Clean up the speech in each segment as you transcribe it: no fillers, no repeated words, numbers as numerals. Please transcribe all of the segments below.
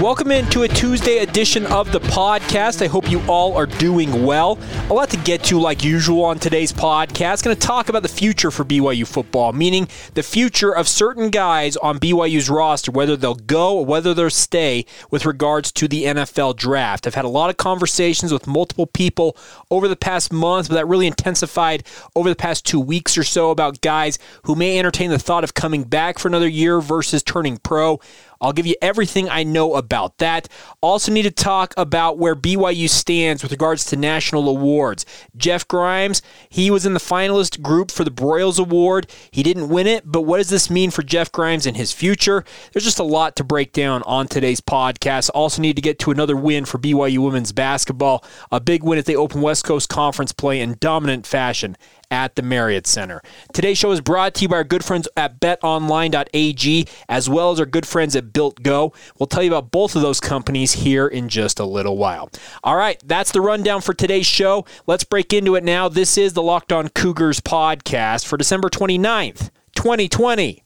Welcome into a Tuesday edition of the podcast. I hope you all are doing well. A lot to get to like usual on today's podcast. Going to talk about the future for BYU football, meaning the future of certain guys on BYU's roster, whether they'll go or whether they'll stay with regards to the NFL draft. I've had a lot of conversations with multiple people over the past month, but that really intensified over the past 2 weeks or so about guys who may entertain the thought of coming back for another year versus turning pro. I'll give you everything I know about that. Also need to talk about where BYU stands with regards to national awards. Jeff Grimes, he was in the finalist group for the Broyles Award. He didn't win it, but what does this mean for Jeff Grimes and his future? There's just a lot to break down on today's podcast. Also need to get to another win for BYU women's basketball. A big win as they open West Coast Conference play in dominant fashion at the Marriott Center. Today's show is brought to you by our good friends at BetOnline.ag, as well as our good friends at BuiltGo. We'll tell you about both of those companies here in just a little while. All right, that's the rundown for today's show. Let's break into it now. This is the Locked On Cougars podcast for December 29th, 2020.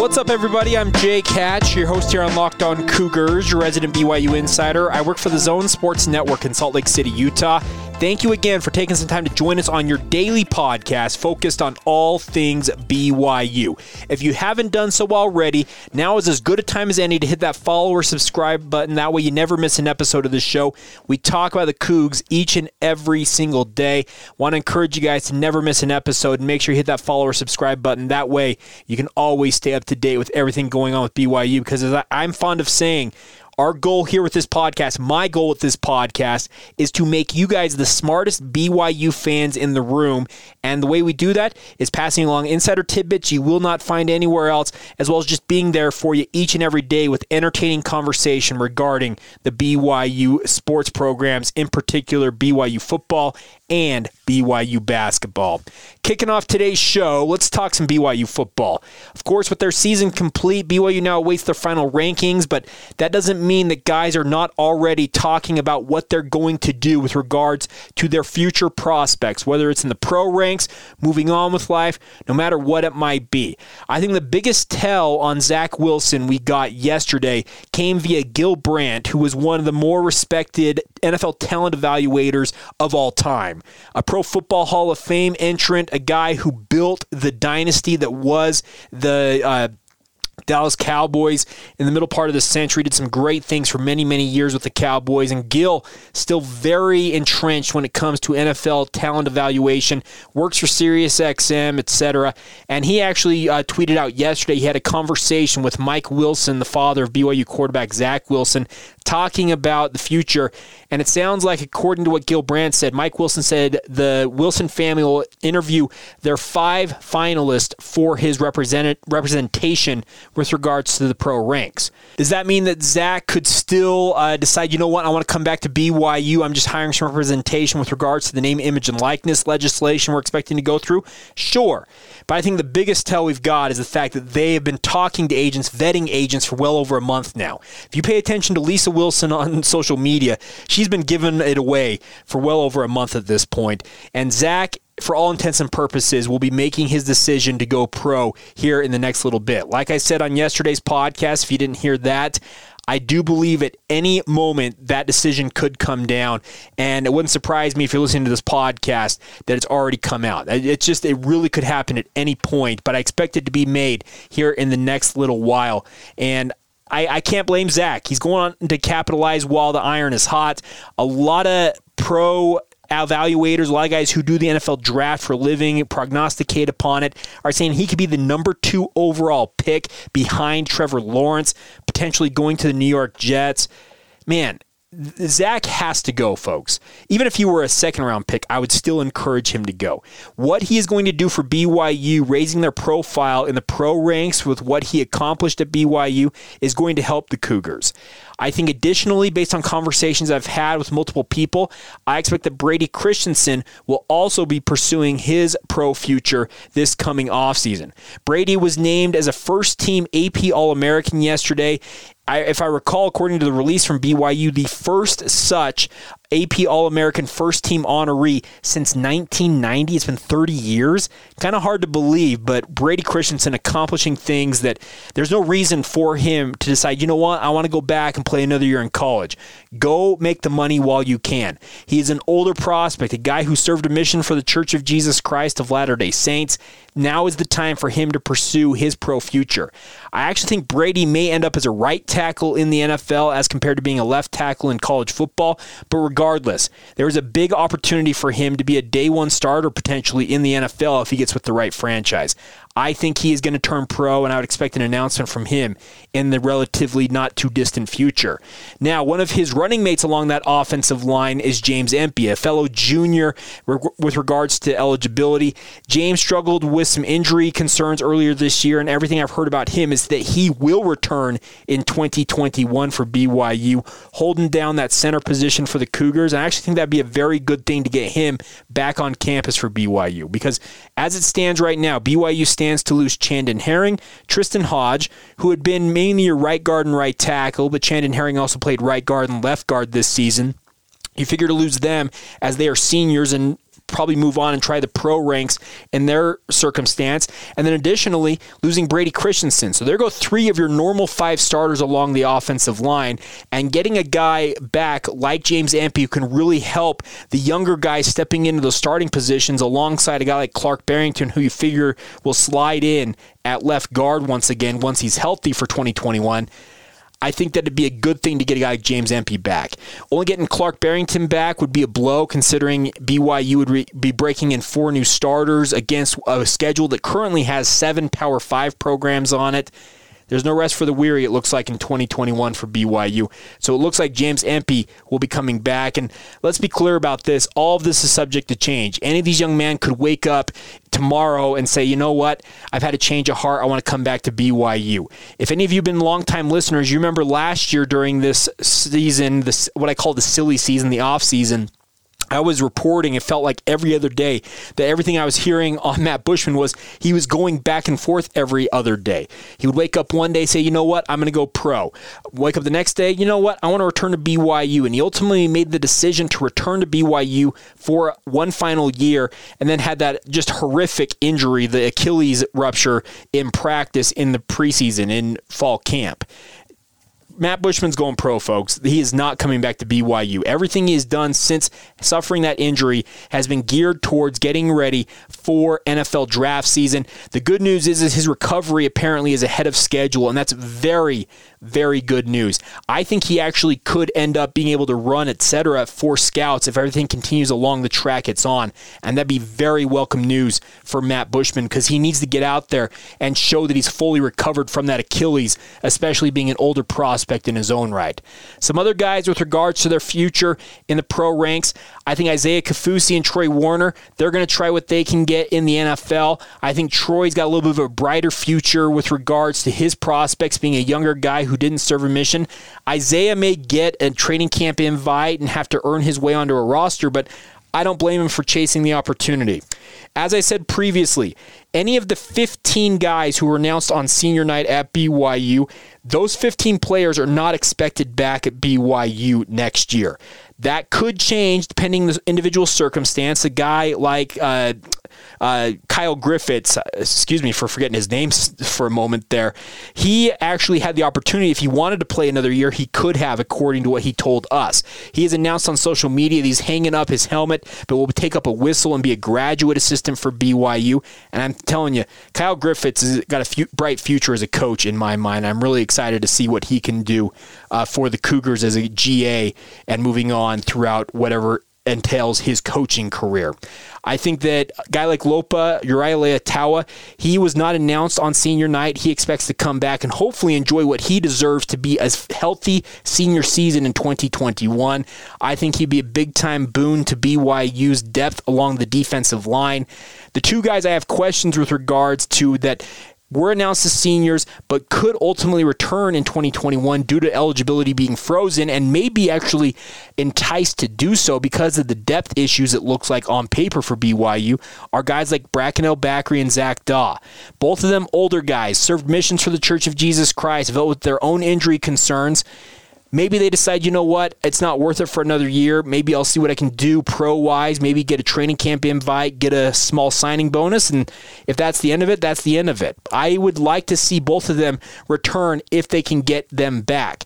What's up, everybody? I'm Jake Hatch, your host here on Locked On Cougars, your resident BYU insider. I work for the Zone Sports Network in Salt Lake City, Utah. Thank you again for taking some time to join us on your daily podcast focused on all things BYU. If you haven't done so already, now is as good a time as any to hit that follow or subscribe button. That way you never miss an episode of the show. We talk about the Cougs each and every single day. Want to encourage you guys to never miss an episode and make sure you hit that follow or subscribe button. That way you can always stay up to date with everything going on with BYU, because as I'm fond of saying, our goal here with this podcast, my goal with this podcast, is to make you guys the smartest BYU fans in the room. And the way we do that is passing along insider tidbits you will not find anywhere else, as well as just being there for you each and every day with entertaining conversation regarding the BYU sports programs, in particular BYU football and BYU basketball. Kicking off today's show, let's talk some BYU football. Of course, with their season complete, BYU now awaits their final rankings, but that doesn't mean that guys are not already talking about what they're going to do with regards to their future prospects, whether it's in the pro ranks, moving on with life, no matter what it might be. I think the biggest tell on Zach Wilson we got yesterday came via Gil Brandt, who was one of the more respected NFL talent evaluators of all time. A Pro Football Hall of Fame entrant, a guy who built the dynasty that was the Dallas Cowboys in the middle part of the century, did some great things for many, many years with the Cowboys, and Gil, still very entrenched when it comes to NFL talent evaluation, works for SiriusXM, etc. And he actually tweeted out yesterday he had a conversation with Mike Wilson, the father of BYU quarterback Zach Wilson, talking about the future, and it sounds like, according to what Gil Brandt said, Mike Wilson said the Wilson family will interview their 5 finalists for his representation with regards to the pro ranks. Does that mean that Zach could still decide, you know what, I want to come back to BYU, I'm just hiring some representation with regards to the name, image, and likeness legislation we're expecting to go through? Sure. But I think the biggest tell we've got is the fact that they have been talking to agents, vetting agents for well over a month now. If you pay attention to Lisa Wilson on social media, she's been giving it away for well over a month at this point. And Zach, for all intents and purposes, will be making his decision to go pro here in the next little bit. Like I said on yesterday's podcast, if you didn't hear that, I do believe at any moment that decision could come down, and it wouldn't surprise me if you're listening to this podcast that it's already come out. It's just, it really could happen at any point, but I expect it to be made here in the next little while, and I can't blame Zach. He's going on to capitalize while the iron is hot. A lot of pro evaluators, a lot of guys who do the NFL draft for a living, prognosticate upon it, are saying he could be the number 2 overall pick behind Trevor Lawrence, potentially going to the New York Jets. Man, Zach has to go, folks. Even if he were a second-round pick, I would still encourage him to go. What he is going to do for BYU, raising their profile in the pro ranks with what he accomplished at BYU, is going to help the Cougars. I think additionally, based on conversations I've had with multiple people, I expect that Brady Christensen will also be pursuing his pro future this coming offseason. Brady was named as a first-team AP All-American yesterday. If I recall, according to the release from BYU, the first such AP All-American first-team honoree since 1990. It's been 30 years. Kind of hard to believe, but Brady Christensen accomplishing things that there's no reason for him to decide, you know what, I want to go back and play another year in college. Go make the money while you can. He is an older prospect, a guy who served a mission for the Church of Jesus Christ of Latter-day Saints. Now is the time for him to pursue his pro future. I actually think Brady may end up as a right tackle in the NFL as compared to being a left tackle in college football, but regardless, there is a big opportunity for him to be a day one starter potentially in the NFL if he gets with the right franchise. I think he is going to turn pro, and I would expect an announcement from him in the relatively not too distant future. Now, one of his running mates along that offensive line is James Empey, a fellow junior with regards to eligibility. James struggled with some injury concerns earlier this year, and everything I've heard about him is that he will return in 2021 for BYU, holding down that center position for the Cougars. I actually think that'd be a very good thing to get him back on campus for BYU, because as it stands right now, BYU stands to lose Chandon Herring, Tristan Hodge, who had been mainly your right guard and right tackle, but Chandon Herring also played right guard and left guard this season. You figure to lose them as they are seniors and probably move on and try the pro ranks in their circumstance. And then additionally, losing Brady Christensen. So there go three of your normal five starters along the offensive line. And getting a guy back like James Empey who can really help the younger guys stepping into those starting positions alongside a guy like Clark Barrington, who you figure will slide in at left guard once again once he's healthy for 2021. I think that it'd be a good thing to get a guy like James Empey back. Only getting Clark Barrington back would be a blow, considering BYU would be breaking in four new starters against a schedule that currently has seven Power 5 programs on it. There's no rest for the weary, it looks like, in 2021 for BYU. So it looks like James Empey will be coming back. And let's be clear about this. All of this is subject to change. Any of these young men could wake up tomorrow and say, you know what? I've had a change of heart. I want to come back to BYU. If any of you have been longtime listeners, you remember last year during this season, this what I call the silly season, the off season, I was reporting, it felt like every other day, that everything I was hearing on Matt Bushman was he was going back and forth every other day. He would wake up one day, say, you know what, I'm going to go pro. Wake up the next day, you know what, I want to return to BYU. And he ultimately made the decision to return to BYU for one final year, and then had that just horrific injury, the Achilles rupture, in practice in the preseason, in fall camp. Matt Bushman's going pro, folks. He is not coming back to BYU. Everything he has done since suffering that injury has been geared towards getting ready for NFL draft season. The good news is his recovery apparently is ahead of schedule, and that's very, very good news. I think he actually could end up being able to run, etc., for scouts if everything continues along the track it's on, and that'd be very welcome news for Matt Bushman, because he needs to get out there and show that he's fully recovered from that Achilles, especially being an older prospect in his own right. Some other guys with regards to their future in the pro ranks, I think Isaiah Kafusi and Troy Warner, they're going to try what they can get in the NFL. I think Troy's got a little bit of a brighter future with regards to his prospects, being a younger guy who didn't serve a mission. Isaiah may get a training camp invite and have to earn his way onto a roster, but I don't blame him for chasing the opportunity. As I said previously, any of the 15 guys who were announced on senior night at BYU, those 15 players are not expected back at BYU next year. That could change depending on the individual circumstance. A guy like Kyle Griffiths, excuse me for forgetting his name for a moment there, he actually had the opportunity, if he wanted to play another year, he could have, according to what he told us. He has announced on social media that he's hanging up his helmet, but will take up a whistle and be a graduate assistant for BYU. And I'm telling you, Kyle Griffiths has got a bright future as a coach in my mind. I'm really excited to see what he can do for the Cougars as a GA and moving on throughout whatever entails his coaching career. I think that a guy like Lopa, Uriah Leatawa, he was not announced on senior night. He expects to come back and hopefully enjoy what he deserves to be a healthy senior season in 2021. I think he'd be a big-time boon to BYU's depth along the defensive line. The two guys I have questions with regards to that were announced as seniors, but could ultimately return in 2021 due to eligibility being frozen and maybe actually enticed to do so because of the depth issues it looks like on paper for BYU, are guys like Brackenell Backery and Zach Daw. Both of them older guys, served missions for the Church of Jesus Christ, dealt with their own injury concerns. Maybe they decide, you know what, it's not worth it for another year. Maybe I'll see what I can do pro-wise, maybe get a training camp invite, get a small signing bonus, and if that's the end of it, that's the end of it. I would like to see both of them return if they can get them back.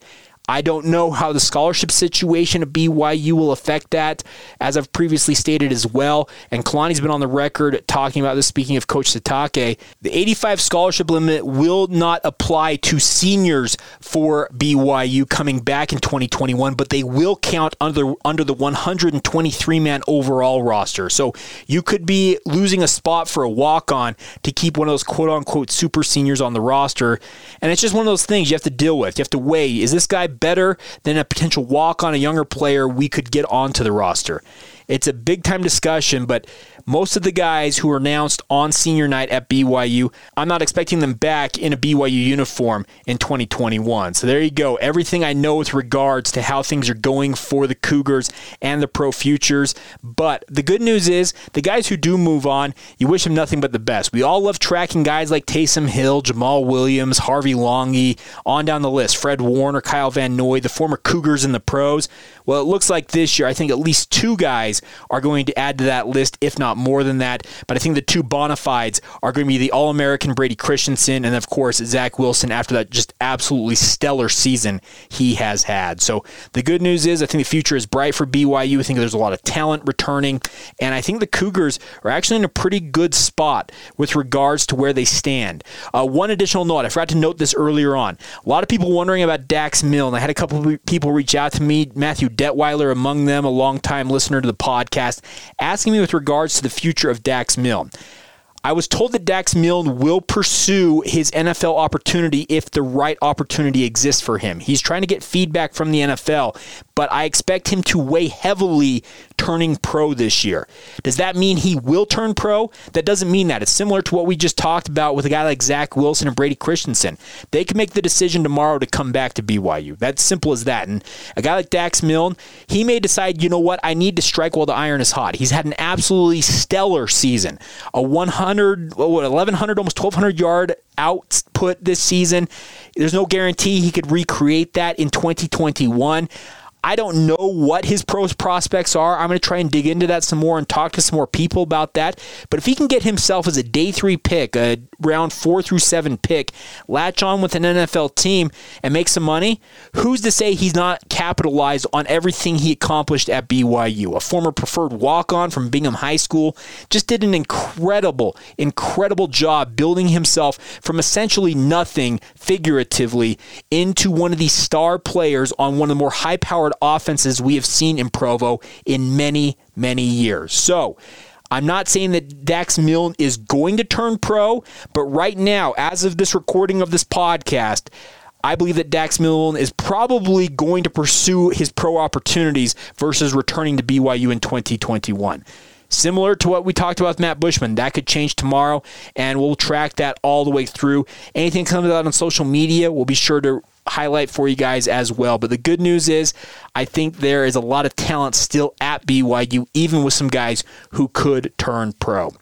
I don't know how the scholarship situation at BYU will affect that, as I've previously stated as well. And Kalani's been on the record talking about this, speaking of Coach Sitake. The 85 scholarship limit will not apply to seniors for BYU coming back in 2021, but they will count under the 123-man overall roster. So you could be losing a spot for a walk-on to keep one of those quote-unquote super seniors on the roster. And it's just one of those things you have to deal with. You have to weigh, is this guy better than a potential walk-on, a younger player we could get onto the roster? It's a big-time discussion, but most of the guys who are announced on senior night at BYU, I'm not expecting them back in a BYU uniform in 2021. So there you go. Everything I know with regards to how things are going for the Cougars and the pro futures. But the good news is the guys who do move on, you wish them nothing but the best. We all love tracking guys like Taysom Hill, Jamal Williams, Harvey Longy, on down the list, Fred Warner, Kyle Van Noy, the former Cougars in the pros. Well, it looks like this year, I think at least two guys are going to add to that list, if not more than that. But I think the two bona fides are going to be the All-American Brady Christensen and, of course, Zach Wilson after that just absolutely stellar season he has had. So the good news is I think the future is bright for BYU. I think there's a lot of talent returning, and I think the Cougars are actually in a pretty good spot with regards to where they stand. One additional note, I forgot to note this earlier on. A lot of people wondering about Dax Milne. I had a couple of people reach out to me, Matthew Detweiler among them, a longtime listener to the podcast, asking me with regards to the future of Dax Milne. I was told that Dax Milne will pursue his NFL opportunity if the right opportunity exists for him. He's trying to get feedback from the NFL, but I expect him to weigh heavily turning pro this year. Does that mean he will turn pro? That doesn't mean that. It's similar to what we just talked about with a guy like Zach Wilson and Brady Christensen. They can make the decision tomorrow to come back to BYU. That's simple as that. And a guy like Dax Milne, he may decide, you know what, I need to strike while the iron is hot. He's had an absolutely stellar season. A 1,100, almost 1,200 yard output this season. There's no guarantee he could recreate that in 2021. I don't know what his pro prospects are. I'm going to try and dig into that some more and talk to some more people about that. But if he can get himself as a day 3 pick, a round 4 through 7 pick, latch on with an NFL team and make some money, who's to say he's not capitalized on everything he accomplished at BYU? A former preferred walk-on from Bingham High School just did an incredible job building himself from essentially nothing, figuratively, into one of the star players on one of the more high-powered offenses we have seen in Provo in many, many years. So I'm not saying that Dax Milne is going to turn pro, but right now, as of this recording of this podcast, I believe that Dax Milne is probably going to pursue his pro opportunities versus returning to BYU in 2021. Similar to what we talked about with Matt Bushman. That could change tomorrow, and we'll track that all the way through. Anything comes out on social media, we'll be sure to highlight for you guys as well. But the good news is I think there is a lot of talent still at BYU, even with some guys who could turn pro.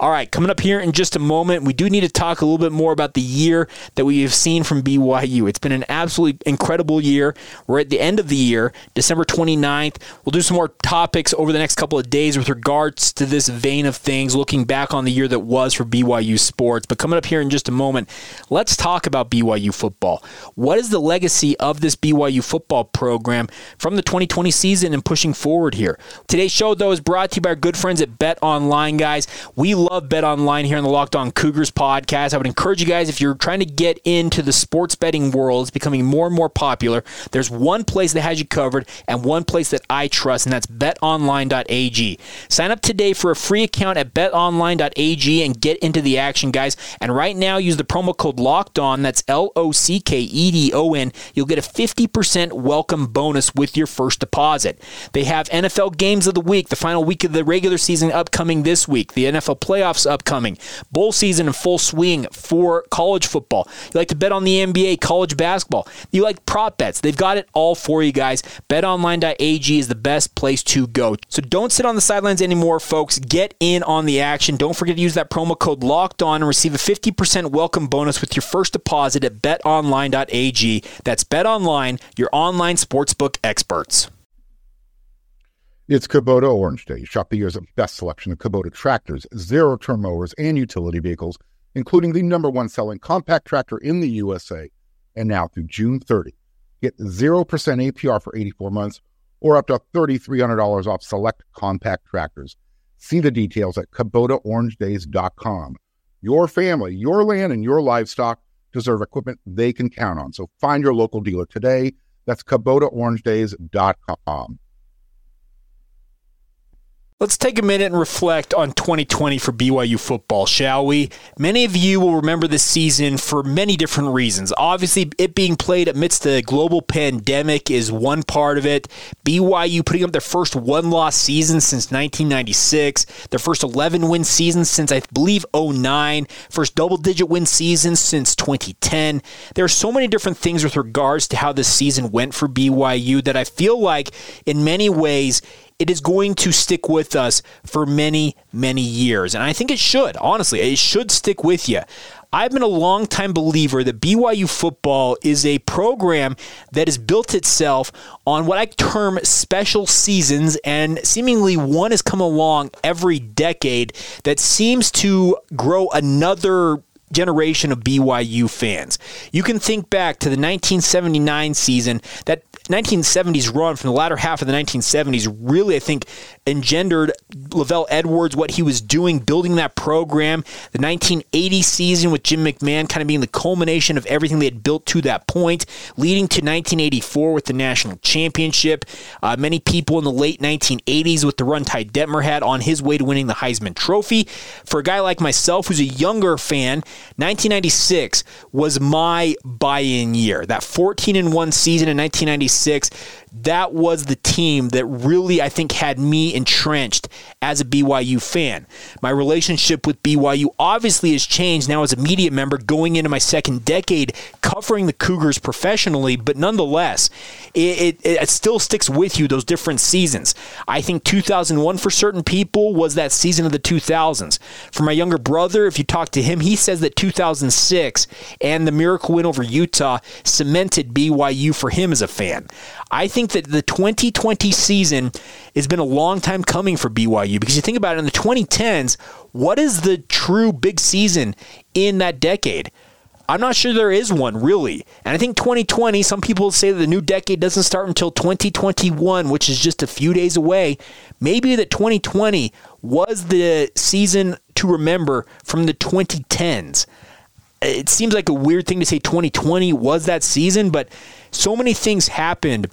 All right, coming up here in just a moment, we do need to talk a little bit more about the year that we have seen from BYU. It's been an absolutely incredible year. We're at the end of the year, December 29th. We'll do some more topics over the next couple of days with regards to this vein of things, looking back on the year that was for BYU sports. But coming up here in just a moment, let's talk about BYU football. What is the the legacy of this BYU football program from the 2020 season and pushing forward here. Today's show, though, is brought to you by our good friends at BetOnline, guys. We love BetOnline here on the Locked On Cougars podcast. I would encourage you guys, if you're trying to get into the sports betting world, it's becoming more and more popular. There's one place that has you covered and one place that I trust, and that's betonline.ag. Sign up today for a free account at betonline.ag and get into the action, guys. And right now, use the promo code LOCKEDON, that's LOCKEDON. You'll get a 50% welcome bonus with your first deposit. They have NFL games of the week, the final week of the regular season upcoming this week, the NFL playoffs upcoming, bowl season in full swing for college football. You like to bet on the NBA, college basketball. You like prop bets. They've got it all for you guys. BetOnline.ag is the best place to go. So don't sit on the sidelines anymore, folks. Get in on the action. Don't forget to use that promo code LOCKEDON and receive a 50% welcome bonus with your first deposit at betonline.ag. That's BetOnline, your online sportsbook experts. It's Kubota Orange Day. Shop the year's best selection of Kubota tractors, zero-turn mowers, and utility vehicles, including the number one selling compact tractor in the USA. And now through June 30, get 0% APR for 84 months or up to $3,300 off select compact tractors. See the details at KubotaOrangeDays.com. Your family, your land, and your livestock deserve equipment they can count on. So find your local dealer today. That's KubotaOrangeDays.com. Let's take a minute and reflect on 2020 for BYU football, shall we? Many of you will remember this season for many different reasons. Obviously, it being played amidst the global pandemic is one part of it. BYU putting up their first one-loss season since 1996, their first 11-win season since, I believe, 2009, first double-digit win season since 2010. There are so many different things with regards to how this season went for BYU that I feel like, in many ways, it is going to stick with us for many, many years. And I think it should, honestly. It should stick with you. I've been a longtime believer that BYU football is a program that has built itself on what I term special seasons, and seemingly one has come along every decade that seems to grow another generation of BYU fans. You can think back to the 1979 season. That 1970s run from the latter half of the 1970s really, I think, engendered Lavelle Edwards, what he was doing, building that program. The 1980 season with Jim McMahon kind of being the culmination of everything they had built to that point, leading to 1984 with the national championship. Many people in the late 1980s with the run Ty Detmer had on his way to winning the Heisman Trophy. For a guy like myself who's a younger fan, 1996 was my buy-in year. That 14-1 season in 1996, that was the team that really, I think, had me entrenched as a BYU fan. My relationship with BYU obviously has changed now as a media member going into my second decade covering the Cougars professionally, but nonetheless, it still sticks with you, those different seasons. I think 2001 for certain people was that season of the 2000s. For my younger brother, if you talk to him, he says that 2006 and the miracle win over Utah cemented BYU for him as a fan. I think that the 2020 season has been a long time coming for BYU, because you think about it, in the 2010s, what is the true big season in that decade? I'm not sure there is one, really. And I think 2020, some people say that the new decade doesn't start until 2021, which is just a few days away. Maybe that 2020 was the season to remember from the 2010s. It seems like a weird thing to say 2020 was that season, but so many things happened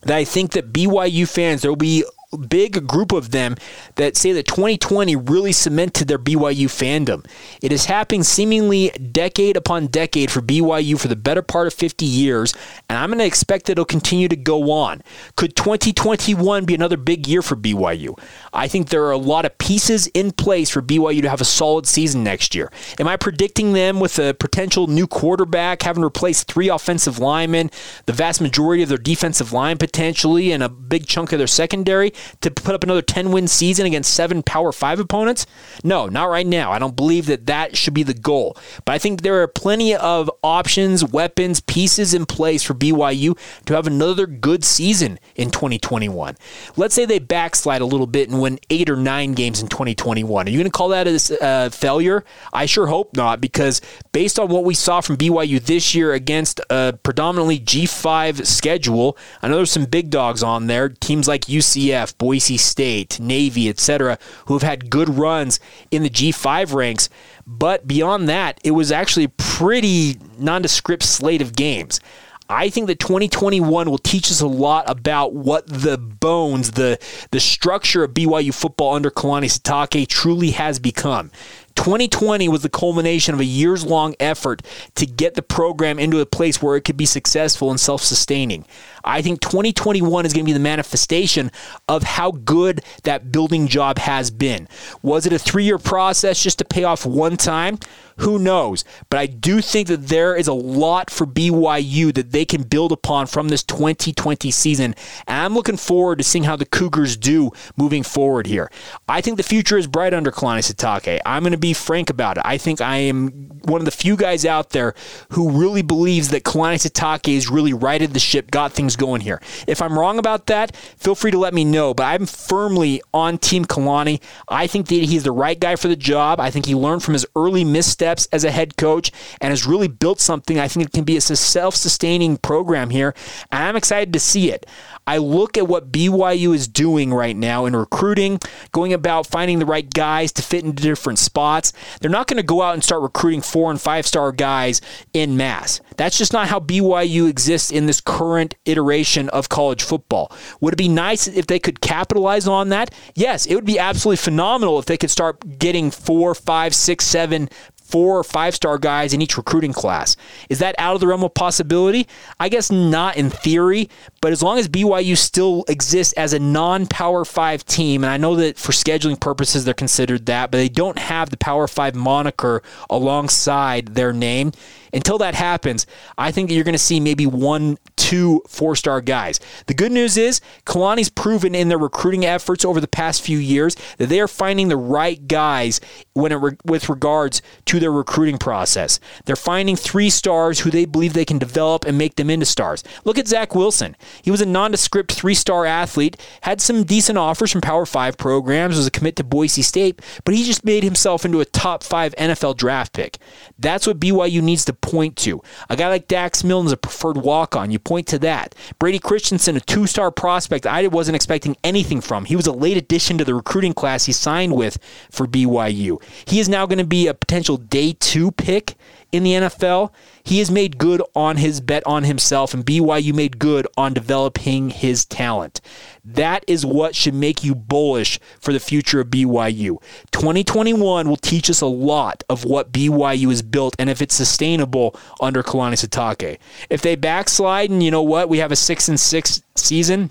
that I think that BYU fans, there will be a big group of them that say that 2020 really cemented their BYU fandom. It is happening seemingly decade upon decade for BYU for the better part of 50 years, and I'm going to expect that it'll continue to go on. Could 2021 be another big year for BYU? I think there are a lot of pieces in place for BYU to have a solid season next year. Am I predicting them with a potential new quarterback, having replaced three offensive linemen, the vast majority of their defensive line potentially, and a big chunk of their secondary? to put up another 10-win season against 7 Power 5 opponents? No, not right now. I don't believe that that should be the goal. But I think there are plenty of options, weapons, pieces in place for BYU to have another good season in 2021. Let's say they backslide a little bit and win 8 or 9 games in 2021. Are you going to call that a failure? I sure hope not, because based on what we saw from BYU this year against a predominantly G5 schedule, I know there's some big dogs on there, teams like UCF, Boise State, Navy, etc., who have had good runs in the G5 ranks. But beyond that, it was actually a pretty nondescript slate of games. I think that 2021 will teach us a lot about what the bones, the structure of BYU football under Kalani Sitake truly has become. 2020 was the culmination of a years-long effort to get the program into a place where it could be successful and self-sustaining. I think 2021 is going to be the manifestation of how good that building job has been. Was it a 3-year process just to pay off one time? Who knows? But I do think that there is a lot for BYU that they can build upon from this 2020 season. And I'm looking forward to seeing how the Cougars do moving forward here. I think the future is bright under Kalani Sitake. I'm going to be frank about it. I think I am one of the few guys out there who really believes that Kalani Sitake has really righted the ship, got things going here. If I'm wrong about that, feel free to let me know, but I'm firmly on Team Kalani. I think that he's the right guy for the job. I think he learned from his early missteps as a head coach and has really built something. I think it can be a self-sustaining program here, and I'm excited to see it. I look at what BYU is doing right now in recruiting, going about finding the right guys to fit into different spots. They're not going to go out and start recruiting 4- and 5-star guys en masse. That's just not how BYU exists in this current iteration of college football. Would it be nice if they could capitalize on that? Yes, it would be absolutely phenomenal if they could start getting 4, 5, 6, 7, 4- or 5-star guys in each recruiting class. Is that out of the realm of possibility? I guess not in theory, but as long as BYU still exists as a non-Power 5 team, and I know that for scheduling purposes they're considered that, but they don't have the Power 5 moniker alongside their name. Until that happens, I think that you're going to see maybe 1, 2 4-star guys. The good news is Kalani's proven in their recruiting efforts over the past few years that they are finding the right guys when with regards to their recruiting process. They're finding 3 stars who they believe they can develop and make them into stars. Look at Zach Wilson. He was a nondescript 3-star athlete, had some decent offers from Power 5 programs, was a commit to Boise State, but he just made himself into a top 5 NFL draft pick. That's what BYU needs to point to. A guy like Dax Milne is a preferred walk-on. You point to that. Brady Christensen, a 2-star prospect I wasn't expecting anything from. He was a late addition to the recruiting class he signed with for BYU. He is now going to be a potential day 2 pick in the NFL. He has made good on his bet on himself, and BYU made good on developing his talent. That is what should make you bullish for the future of BYU. 2021 will teach us a lot of what BYU has built and if it's sustainable under Kalani Sitake. If they backslide and you know what, we have a 6-6 season,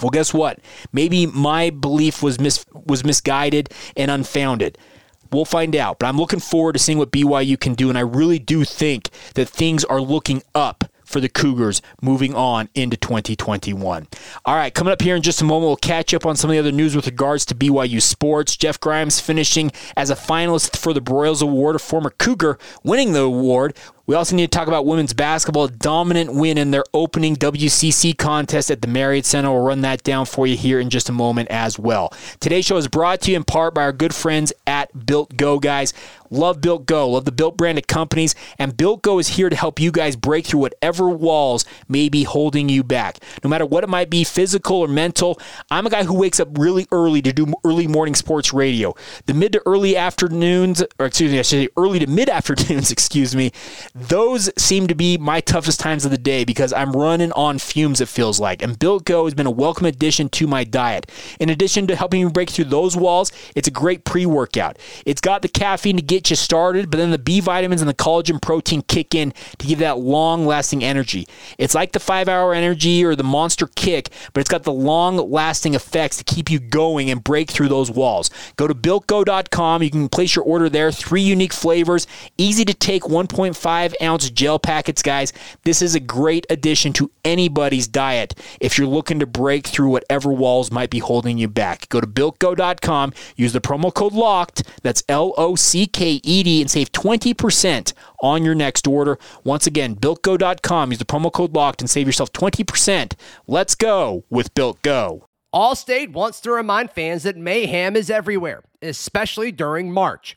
well, guess what? Maybe my belief was misguided and unfounded. We'll find out, but I'm looking forward to seeing what BYU can do, and I really do think that things are looking up for the Cougars moving on into 2021. All right, coming up here in just a moment, we'll catch up on some of the other news with regards to BYU sports. Jeff Grimes finishing as a finalist for the Broyles Award, a former Cougar winning the award. We also need to talk about women's basketball, a dominant win in their opening WCC contest at the Marriott Center. We'll run that down for you here in just a moment as well. Today's show is brought to you in part by our good friends at Built Go, guys. Love Built Go, love the Built brand of companies, and Built Go is here to help you guys break through whatever walls may be holding you back. No matter what it might be, physical or mental, I'm a guy who wakes up really early to do early morning sports radio. The mid to early afternoons, or excuse me, I should say early to mid afternoons, those seem to be my toughest times of the day because I'm running on fumes, it feels like. And Built Go has been a welcome addition to my diet. In addition to helping me break through those walls, it's a great pre-workout. It's got the caffeine to get you started, but then the B vitamins and the collagen protein kick in to give that long-lasting energy. It's like the 5-hour energy or the monster kick, but it's got the long-lasting effects to keep you going and break through those walls. Go to BuiltGo.com. You can place your order there. 3 unique flavors, easy to take 1.5 5-ounce gel packets, guys. This is a great addition to anybody's diet if you're looking to break through whatever walls might be holding you back. Go to BuiltGo.com, use the promo code LOCKED, that's L-O-C-K-E-D, and save 20% on your next order. Once again, BuiltGo.com, use the promo code LOCKED and save yourself 20%. Let's go with Built Go. Allstate wants to remind fans that mayhem is everywhere, especially during March.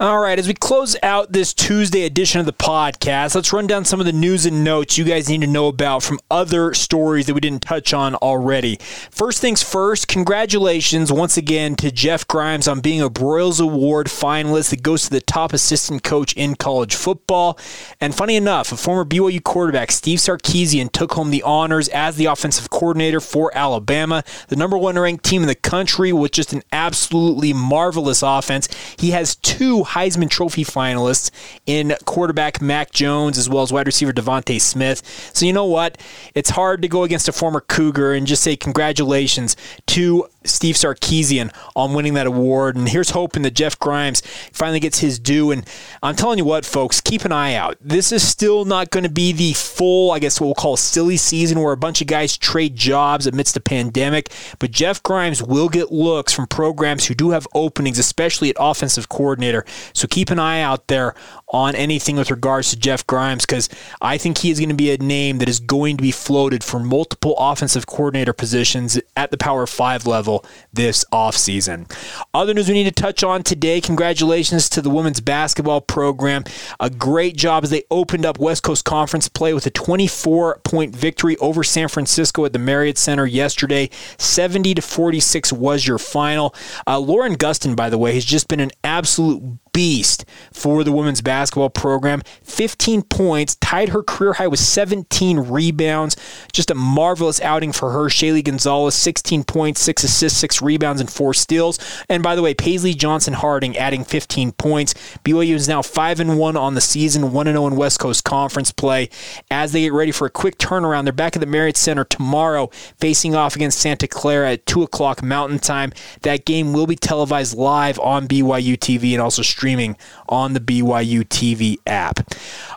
All right, as we close out this Tuesday edition of the podcast, let's run down some of the news and notes you guys need to know about from other stories that we didn't touch on already. First things first, congratulations once again to Jeff Grimes on being a Broyles Award finalist that goes to the top assistant coach in college football. And funny enough, a former BYU quarterback, Steve Sarkeesian, took home the honors as the offensive coordinator for Alabama, the number one ranked team in the country with just an absolutely marvelous offense. He has two Heisman Trophy finalists in quarterback Mac Jones as well as wide receiver Devontae Smith. So you know what? It's hard to go against a former Cougar and just say congratulations to Steve Sarkeesian on winning that award. And here's hoping that Jeff Grimes finally gets his due. And I'm telling you what, folks, keep an eye out. This is still not going to be the full, I guess what we'll call silly season where a bunch of guys trade jobs amidst the pandemic. But Jeff Grimes will get looks from programs who do have openings, especially at offensive coordinator. So keep an eye out there on anything with regards to Jeff Grimes, because I think he is going to be a name that is going to be floated for multiple offensive coordinator positions at the Power 5 level this offseason. Other news we need to touch on today, congratulations to the women's basketball program. A great job as they opened up West Coast Conference play with a 24-point victory over San Francisco at the Marriott Center yesterday. 70-46 was your final. Lauren Guston, by the way, has just been an absolute beast for the women's basketball program. 15 points, tied her career high with 17 rebounds. Just a marvelous outing for her. Shaylee Gonzalez, 16 points, 6 assists, 6 rebounds, and 4 steals. And by the way, Paisley Johnson-Harding adding 15 points. BYU is now 5-1 on the season, 1-0 in West Coast Conference play. As they get ready for a quick turnaround, they're back at the Marriott Center tomorrow, facing off against Santa Clara at 2 o'clock Mountain Time. That game will be televised live on BYU TV and also streaming on the BYU TV app.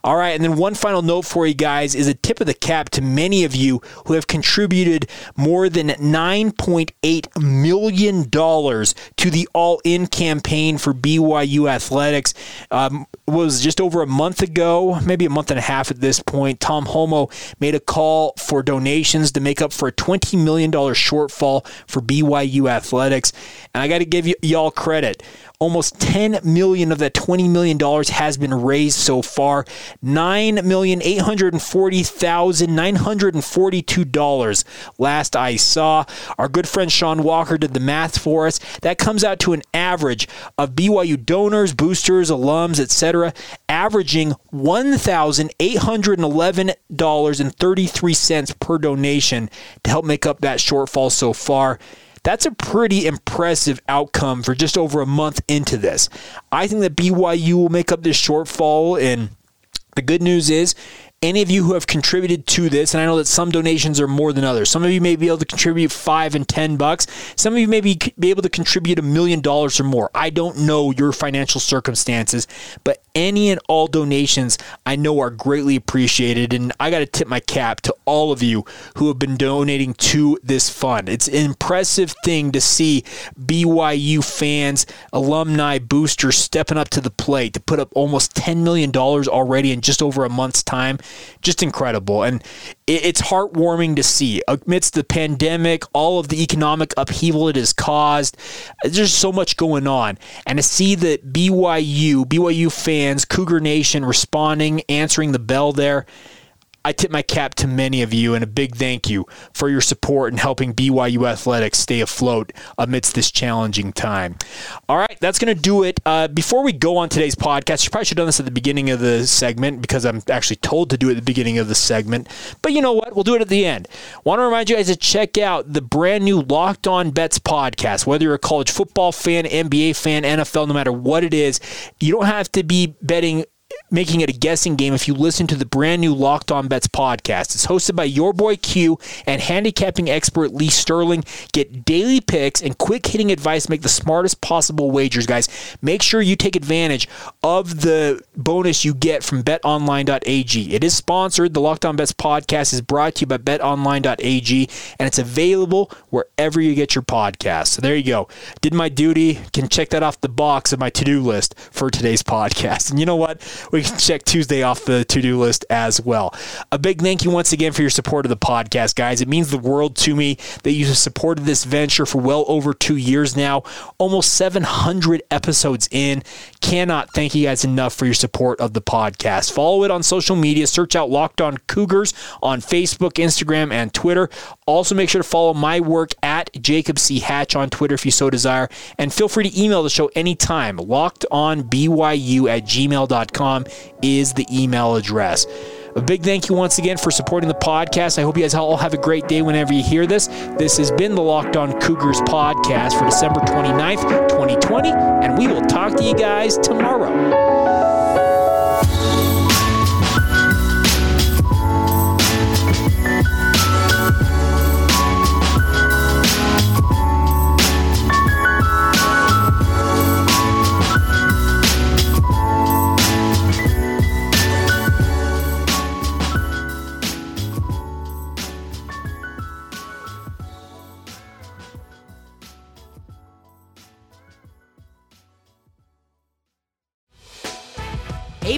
All right, and then one final note for you guys is a tip of the cap to many of you who have contributed more than $9.8 million to the all-in campaign for BYU Athletics. It was just over a month ago, maybe a month and a half at this point, Tom Homo made a call for donations to make up for a $20 million shortfall for BYU Athletics. And I got to give y'all credit. Almost $10 million of that $20 million has been raised so far. $9,840,942 last I saw. Our good friend Sean Walker did the math for us. That comes out to an average of BYU donors, boosters, alums, etc., averaging $1,811.33 per donation to help make up that shortfall so far. That's a pretty impressive outcome for just over a month into this. I think that BYU will make up this shortfall, and the good news is any of you who have contributed to this, and I know that some donations are more than others. Some of you may be able to contribute $5 and $10. Some of you may be able to contribute $1 million or more. I don't know your financial circumstances, but any and all donations I know are greatly appreciated, and I got to tip my cap to all of you who have been donating to this fund. It's an impressive thing to see BYU fans, alumni, boosters stepping up to the plate to put up almost $10 million already in just over a month's time. Just incredible. And it's heartwarming to see amidst the pandemic, all of the economic upheaval it has caused. There's so much going on. And to see that BYU fans, Cougar Nation responding, answering the bell there, I tip my cap to many of you, and a big thank you for your support in helping BYU Athletics stay afloat amidst this challenging time. All right, that's going to do it. Before we go on today's podcast, you probably should have done this at the beginning of the segment because I'm actually told to do it at the beginning of the segment. But you know what? We'll do it at the end. Want to remind you guys to check out the brand new Locked On Bets podcast. Whether you're a college football fan, NBA fan, NFL, no matter what it is, you don't have to be betting, making it a guessing game if you listen to the brand new Locked On Bets podcast. It's hosted by your boy Q and handicapping expert Lee Sterling. Get daily picks and quick-hitting advice to make the smartest possible wagers, guys. Make sure you take advantage of the bonus you get from BetOnline.ag. It is sponsored. The Locked On Bets podcast is brought to you by BetOnline.ag, and it's available wherever you get your podcasts. So there you go. Did my duty. Can check that off the box of my to-do list for today's podcast. And you know what? We can check Tuesday off the to-do list as well. A big thank you once again for your support of the podcast, guys. It means the world to me that you have supported this venture for well over 2 years now, almost 700 episodes in. Cannot thank you guys enough for your support of the podcast. Follow it on social media. Search out Locked On Cougars on Facebook, Instagram, and Twitter. Also, make sure to follow my work at Jacob C. Hatch on Twitter if you so desire. And feel free to email the show anytime. LockedOnBYU@gmail.com. is the email address. A big thank you once again for supporting the podcast. I hope you guys all have a great day whenever you hear this. This has been the Locked On Cougars podcast for December 29th, 2020, and we will talk to you guys tomorrow. Hey,